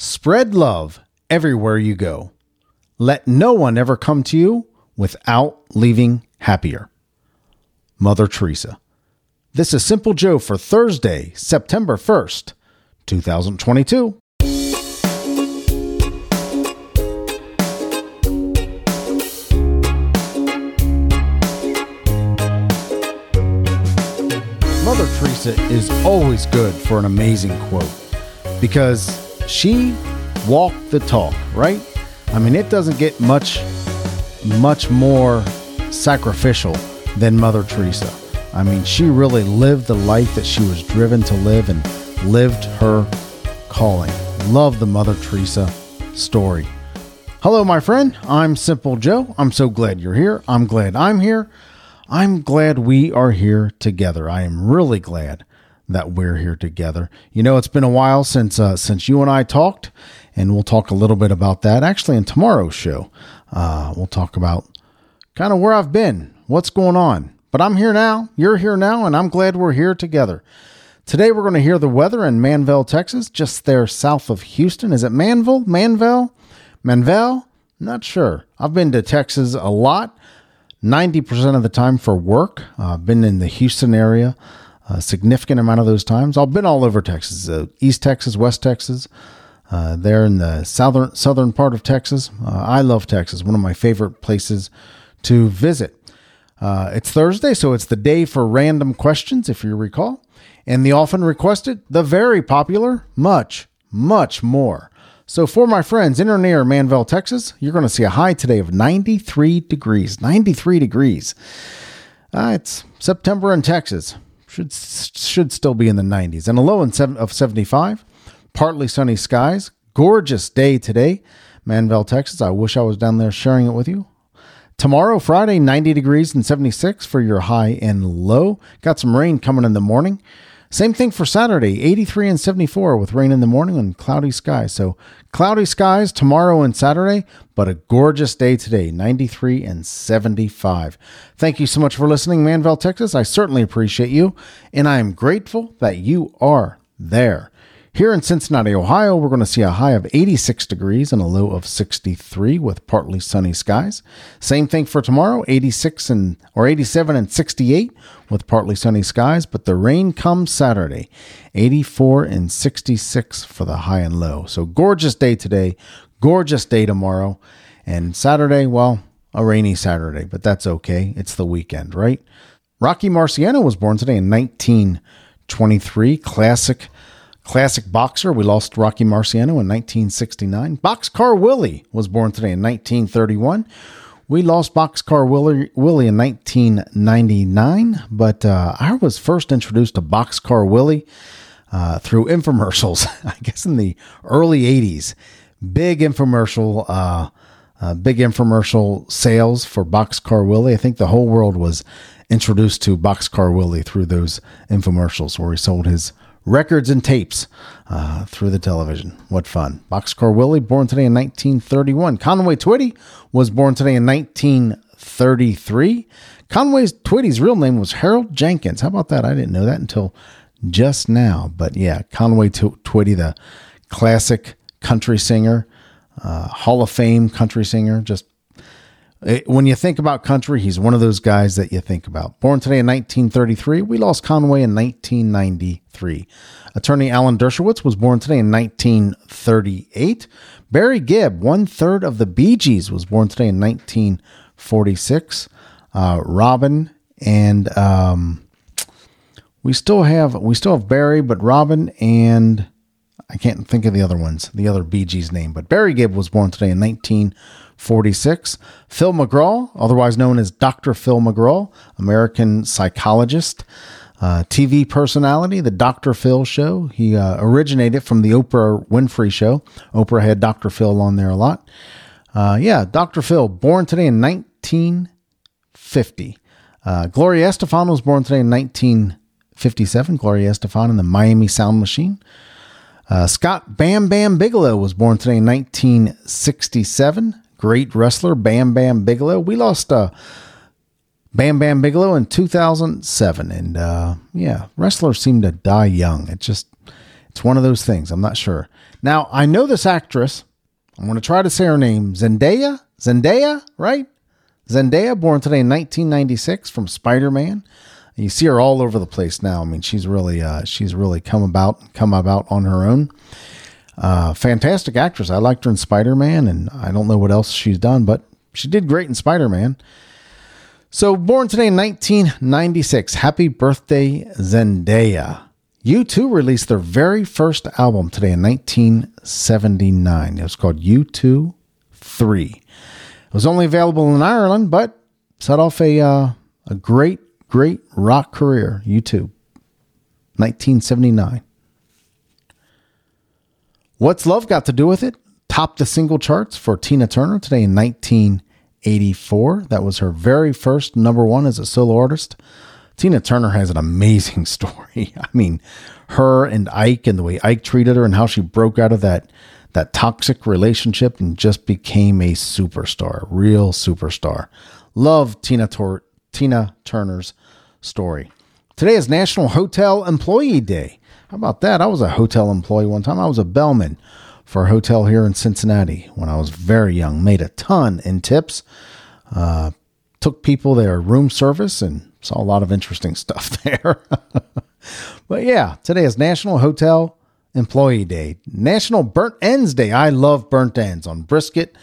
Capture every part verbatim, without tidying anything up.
Spread love everywhere you go. Let no one ever come to you without leaving happier. Mother Teresa. This is Simple Joe for Thursday, September first, two thousand twenty-two. Mother Teresa is always good for an amazing quote because she walked the talk, right? I mean, it doesn't get much, much more sacrificial than Mother Teresa. I mean, she really lived the life that she was driven to live and lived her calling. Love the Mother Teresa story. Hello, my friend. I'm Simple Joe. I'm so glad you're here. I'm glad I'm here. I'm glad we are here together. I am really glad that we're here together. You know, it's been a while since uh, since you and I talked, and we'll talk a little bit about that. Actually, in tomorrow's show, uh, we'll talk about kind of where I've been, what's going on. But I'm here now, you're here now, and I'm glad we're here together. Today, we're going to hear the weather in Manvel, Texas, just there south of Houston. Is it Manvel? Manvel? Manvel? Not sure. I've been to Texas a lot, ninety percent of the time for work. Uh, I've been in the Houston area a significant amount of those times. I've been all over Texas, uh, East Texas, West Texas, uh, there in the southern southern part of Texas. Uh, I love Texas, one of my favorite places to visit. Uh, it's Thursday, so it's the day for random questions, if you recall, and the often requested, the very popular, much, much more. So for my friends in or near Manvel, Texas, you're going to see a high today of ninety-three degrees, ninety-three degrees. Uh, it's September in Texas, should should still be in the nineties, and a low in seven, of seventy-five, partly sunny skies, gorgeous day today, Manvel, Texas. I wish I was down there sharing it with you. Tomorrow, Friday, ninety degrees and seventy-six for your high and low. Got some rain coming in the morning. Same thing for Saturday, eighty-three and seventy-four with rain in the morning and cloudy skies. So cloudy skies tomorrow and Saturday, but a gorgeous day today, ninety-three and seventy-five. Thank you so much for listening, Manvel, Texas. I certainly appreciate you, and I am grateful that you are there. Here in Cincinnati, Ohio, we're going to see a high of eighty-six degrees and a low of sixty-three with partly sunny skies. Same thing for tomorrow, eighty-six and or eighty-seven and sixty-eight with partly sunny skies, but the rain comes Saturday, eighty-four and sixty-six for the high and low. So gorgeous day today, gorgeous day tomorrow, and Saturday, well, a rainy Saturday, but that's okay. It's the weekend, right? Rocky Marciano was born today in nineteen twenty-three, classic Classic boxer. We lost Rocky Marciano in nineteen sixty-nine. Boxcar Willie was born today in nineteen thirty-one. We lost Boxcar Willie, Willie in nineteen ninety-nine, but uh, I was first introduced to Boxcar Willie uh, through infomercials, I guess in the early eighties. Big infomercial, uh, uh, big infomercial sales for Boxcar Willie. I think the whole world was introduced to Boxcar Willie through those infomercials where he sold his records and tapes uh, through the television. What fun. Boxcar Willie, born today in nineteen thirty-one. Conway Twitty was born today in nineteen thirty-three. Conway Twitty's real name was Harold Jenkins. How about that? I didn't know that until just now. But yeah, Conway Tw- Twitty, the classic country singer, uh, Hall of Fame country singer. Just it, when you think about country, he's one of those guys that you think about. Born today in nineteen thirty-three. We lost Conway in nineteen ninety-three. Attorney Alan Dershowitz was born today in nineteen thirty-eight. Barry Gibb, one third of the Bee Gees, was born today in nineteen forty-six. Uh, Robin and um, we still have we still have Barry, but Robin and I can't think of the other ones, the other Bee Gees name. But Barry Gibb was born today in nineteen forty-six. Phil McGraw, otherwise known as Doctor Phil McGraw, American psychologist, uh, T V personality, the Doctor Phil show. He uh, originated from the Oprah Winfrey show. Oprah had Doctor Phil on there a lot. Uh, yeah, Doctor Phil, born today in nineteen fifty. Uh, Gloria Estefan was born today in nineteen fifty-seven. Gloria Estefan and the Miami Sound Machine. Uh, Scott Bam Bam Bigelow was born today in nineteen sixty-seven. Great wrestler, Bam Bam Bigelow. We lost uh, Bam Bam Bigelow in two thousand seven. And uh, yeah, wrestlers seem to die young. It just, it's It's one of those things. I'm not sure. Now, I know this actress. I'm going to try to say her name. Zendaya? Zendaya, right? Zendaya, born today in nineteen ninety-six from Spider-Man. And you see her all over the place now. I mean, she's really uh, she's really come about, come about on her own. Uh, fantastic actress. I liked her in Spider-Man, and I don't know what else she's done, but she did great in Spider-Man. So, born today in nineteen ninety-six. Happy birthday, Zendaya. U two released their very first album today in nineteen seventy-nine. It was called U two three. It was only available in Ireland, but set off a uh, a great, great rock career. U two, nineteen seventy-nine. What's Love Got to Do With It? Topped the single charts for Tina Turner today in nineteen eighty-four. That was her very first number one as a solo artist. Tina Turner has an amazing story. I mean, her and Ike and the way Ike treated her and how she broke out of that, that toxic relationship and just became a superstar, real superstar. Love Tina, Tor- Tina Turner's story. Today is National Hotel Employee Day. How about that? I was a hotel employee one time. I was a bellman for a hotel here in Cincinnati when I was very young. Made a ton in tips. Uh, took people their room service and saw a lot of interesting stuff there. But yeah, today is National Hotel Employee Day. National Burnt Ends Day. I love burnt ends on brisket,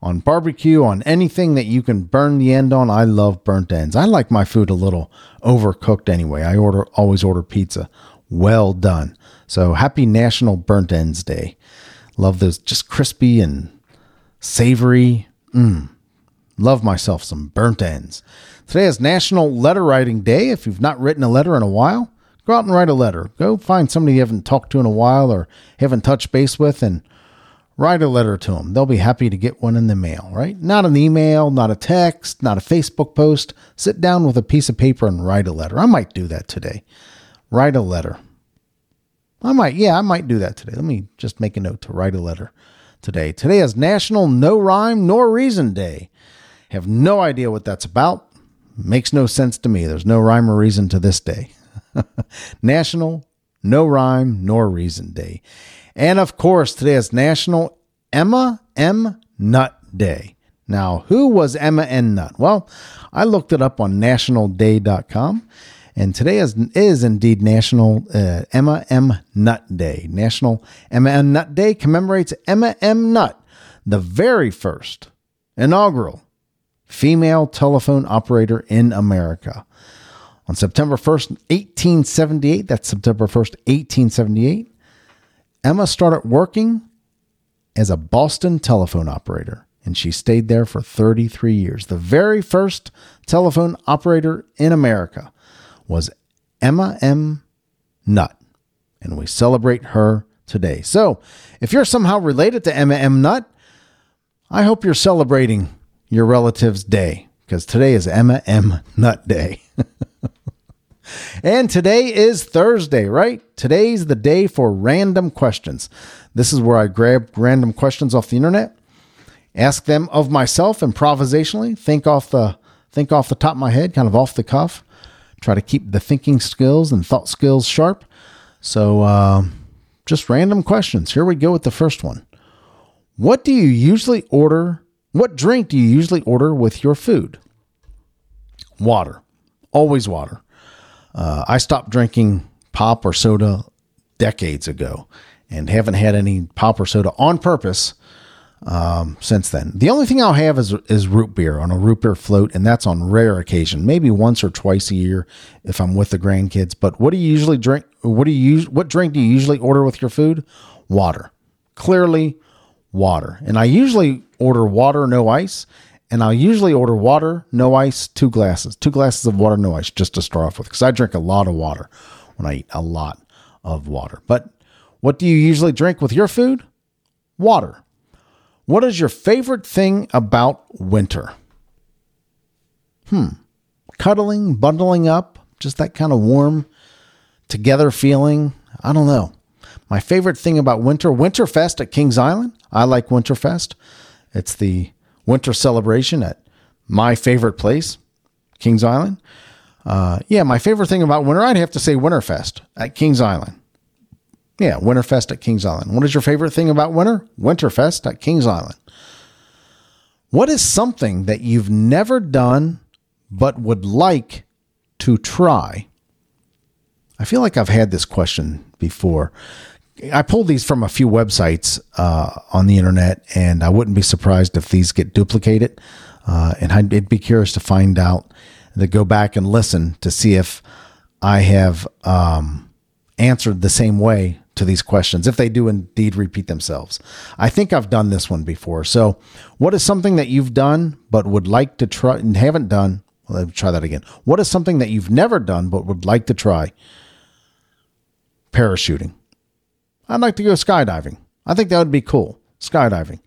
on barbecue, on anything that you can burn the end on. I love burnt ends. I like my food a little overcooked anyway. I order always order pizza. Well done. So happy National Burnt Ends Day. Love those, just crispy and savory. Mm. Love myself some burnt ends. Today is National Letter Writing Day. If you've not written a letter in a while, go out and write a letter. Go find somebody you haven't talked to in a while or haven't touched base with and write a letter to them. They'll be happy to get one in the mail, right? Not an email, not a text, not a Facebook post. Sit down with a piece of paper and write a letter. I might do that today. Write a letter. I might, yeah, I might do that today. Let me just make a note to write a letter today. Today is National No Rhyme Nor Reason Day. Have no idea what that's about. Makes no sense to me. There's no rhyme or reason to this day. National No Rhyme Nor Reason Day. And of course, today is National Emma M. Nutt Day. Now, who was Emma M. Nutt? Well, I looked it up on national day dot com. And today is, is indeed National uh, Emma M. Nutt Day. National Emma M. Nutt Day commemorates Emma M. Nutt, the very first inaugural female telephone operator in America. On September first, eighteen seventy-eight, that's September first, eighteen seventy-eight, Emma started working as a Boston telephone operator. And she stayed there for thirty-three years. The very first telephone operator in America was Emma M. Nutt, and we celebrate her today. So if you're somehow related to Emma M. Nutt, I hope you're celebrating your relative's day, because today is Emma M. Nutt Day. And today is Thursday, right? Today's the day for random questions. This is where I grab random questions off the internet, ask them of myself improvisationally, think off the think off the top of my head, kind of off the cuff. Try to keep the thinking skills and thought skills sharp. So uh, just random questions. Here we go with the first one. What do you usually order? What drink do you usually order with your food? Water. Always water. Uh, I stopped drinking pop or soda decades ago and haven't had any pop or soda on purpose Um, since then. The only thing I'll have is, is root beer on a root beer float. And that's on rare occasion, maybe once or twice a year if I'm with the grandkids. But what do you usually drink? What do you use? What drink do you usually order with your food? Water, clearly water. And I usually order water, no ice. And I'll usually order water, no ice, two glasses, two glasses of water, no ice, just to start off with. Cause I drink a lot of water when I eat, a lot of water. But what do you usually drink with your food? Water. What is your favorite thing about winter? Hmm. Cuddling, bundling up, just that kind of warm together feeling. I don't know. My favorite thing about winter, Winterfest at Kings Island. I like Winterfest. It's the winter celebration at my favorite place, Kings Island. Uh, yeah, my favorite thing about winter, I'd have to say Winterfest at Kings Island. Yeah, Winterfest at Kings Island. What is your favorite thing about winter? Winterfest at Kings Island. What is something that you've never done but would like to try? I feel like I've had this question before. I pulled these from a few websites uh, on the internet, and I wouldn't be surprised if these get duplicated. Uh, and I'd be curious to find out, to go back and listen to see if I have um, answered the same way to these questions, if they do indeed repeat themselves. I think I've done this one before. So what is something that you've done but would like to try and haven't done? Well, let me try that again. What is something that you've never done but would like to try? Parachuting. I'd like to go skydiving. I think that would be cool. Skydiving.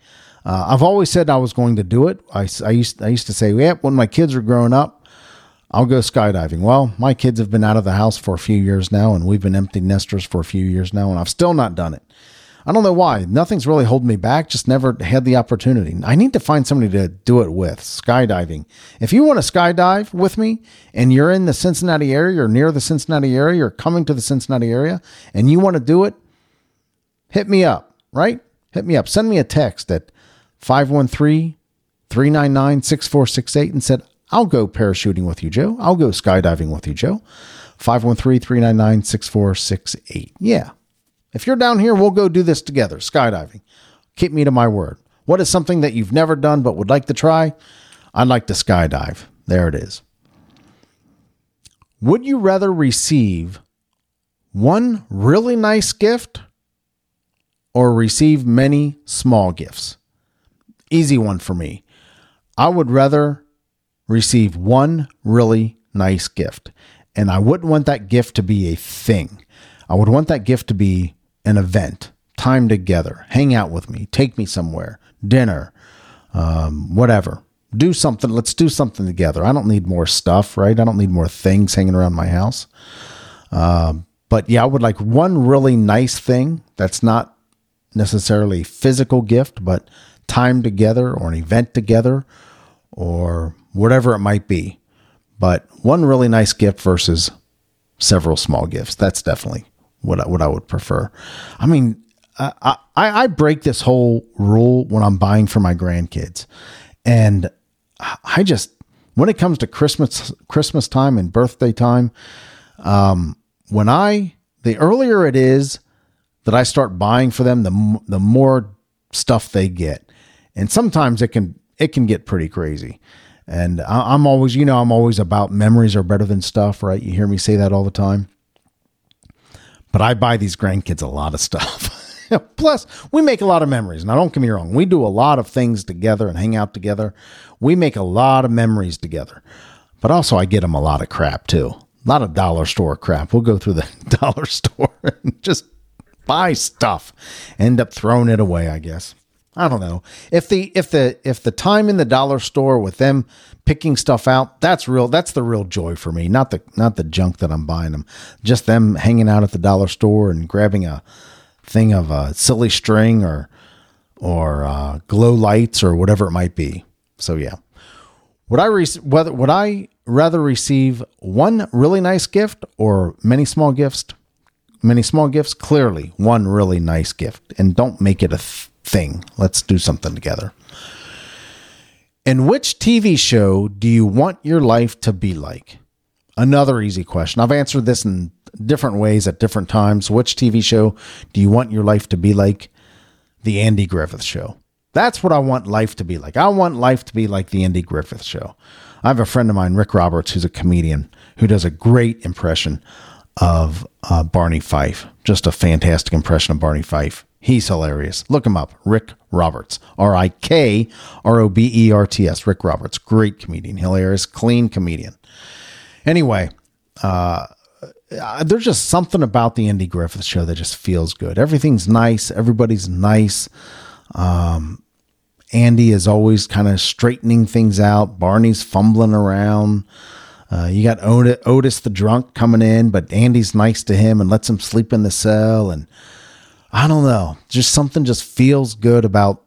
Uh, I've always said I was going to do it. I, I used I used to say, yeah, when my kids were growing up, I'll go skydiving. Well, my kids have been out of the house for a few years now, and we've been empty nesters for a few years now, and I've still not done it. I don't know why. Nothing's really holding me back. Just never had the opportunity. I need to find somebody to do it with. Skydiving. If you want to skydive with me and you're in the Cincinnati area or near the Cincinnati area or coming to the Cincinnati area and you want to do it, hit me up, right? Hit me up. Send me a text at five one three, three nine nine, six four six eight and said, I'll go parachuting with you, Joe. I'll go skydiving with you, Joe. five one three, three nine nine, six four six eight. Yeah. If you're down here, we'll go do this together. Skydiving. Keep me to my word. What is something that you've never done but would like to try? I'd like to skydive. There it is. Would you rather receive one really nice gift or receive many small gifts? Easy one for me. I would rather receive one really nice gift. And I wouldn't want that gift to be a thing. I would want that gift to be an event, time together, hang out with me, take me somewhere, dinner, um, whatever. Do something. Let's do something together. I don't need more stuff, right? I don't need more things hanging around my house. Uh, but yeah, I would like one really nice thing that's not necessarily a physical gift, but time together or an event together or whatever it might be. But one really nice gift versus several small gifts. That's definitely what I, what I would prefer. I mean, I, I, I break this whole rule when I'm buying for my grandkids. And I just, when it comes to Christmas, Christmas time and birthday time, um, when I, the earlier it is that I start buying for them, the, the more stuff they get. And sometimes it can, it can get pretty crazy. And I, I'm always, you know, I'm always about memories are better than stuff, right? You hear me say that all the time, but I buy these grandkids a lot of stuff. Plus we make a lot of memories. Now don't get me wrong. We do a lot of things together and hang out together. We make a lot of memories together, but also I get them a lot of crap too. A lot of dollar store crap. We'll go through the dollar store and just buy stuff, end up throwing it away, I guess. I don't know if the, if the, if the time in the dollar store with them picking stuff out, that's real. That's the real joy for me. Not the, not the junk that I'm buying them, just them hanging out at the dollar store and grabbing a thing of a silly string or, or uh glow lights or whatever it might be. So yeah, would I, re- whether, would I rather receive one really nice gift or many small gifts, many small gifts? Clearly one really nice gift, and don't make it a th- thing. Let's do something together. In which T V show do you want your life to be like? Another easy question. I've answered this in different ways at different times. Which T V show do you want your life to be like? The Andy Griffith Show. That's what I want life to be like. I want life to be like the Andy Griffith Show. I have a friend of mine, Rick Roberts, who's a comedian who does a great impression of uh, Barney Fife. Just a fantastic impression of Barney Fife. He's hilarious. Look him up. Rick Roberts. R I K R O B E R T S. Rick Roberts. Great comedian. Hilarious. Clean comedian. Anyway, uh, there's just something about the Andy Griffith Show that just feels good. Everything's nice. Everybody's nice. Um, Andy is always kind of straightening things out. Barney's fumbling around. Uh, you got Otis, Otis the drunk coming in, but Andy's nice to him and lets him sleep in the cell. And I don't know, just something just feels good about,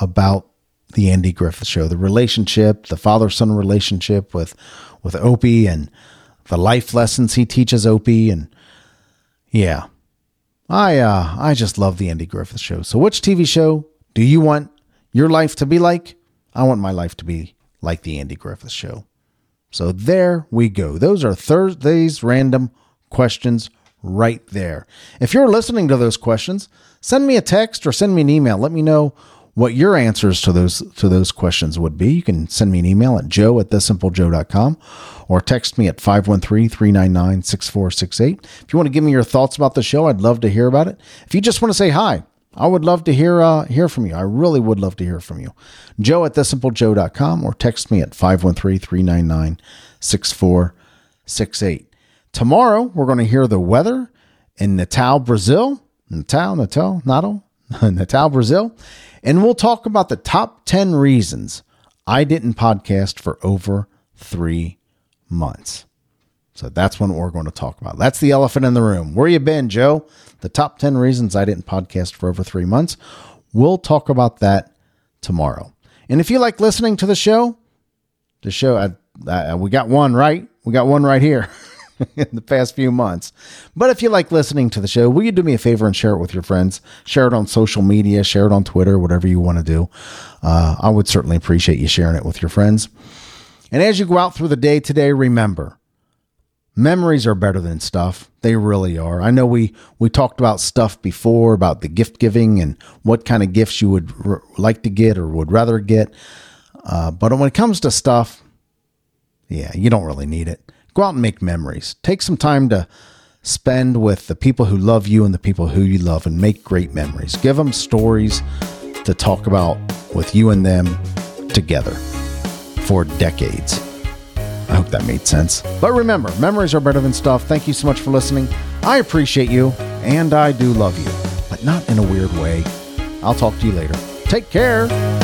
about the Andy Griffith Show, the relationship, the father son relationship with, with Opie and the life lessons he teaches Opie. And yeah, I uh, I just love the Andy Griffith Show. So which T V show do you want your life to be like? I want my life to be like the Andy Griffith Show. So there we go. Those are Thursday's random questions right there. If you're listening to those questions, send me a text or send me an email. Let me know what your answers to those to those questions would be. You can send me an email at joe at the simple joe dot com or text me at five one three, three nine nine, six four six eight. If you want to give me your thoughts about the show, I'd love to hear about it. If you just want to say hi, I would love to hear uh, hear from you. I really would love to hear from you. joe at the simple joe dot com or text me at five one three, three nine nine, six four six eight. Tomorrow, we're going to hear the weather in Natal, Brazil. Natal, Natal, Natal, Natal, Brazil. And we'll talk about the top ten reasons I didn't podcast for over three months. So that's what we're going to talk about. That's the elephant in the room. Where you been, Joe? The top ten reasons I didn't podcast for over three months. We'll talk about that tomorrow. And if you like listening to the show, the show, I, I, we got one, right? We got one right here. In the past few months. But if you like listening to the show, will you do me a favor and share it with your friends? Share it on social media, share it on Twitter, whatever you want to do. Uh, I would certainly appreciate you sharing it with your friends. And as you go out through the day today, remember, memories are better than stuff. They really are. I know we, we talked about stuff before, about the gift giving and what kind of gifts you would r- like to get or would rather get. Uh, but when it comes to stuff, yeah, you don't really need it. Go out and make memories. Take some time to spend with the people who love you and the people who you love and make great memories. Give them stories to talk about with you and them together for decades. I hope that made sense. But remember, memories are better than stuff. Thank you so much for listening. I appreciate you and I do love you, but not in a weird way. I'll talk to you later. Take care.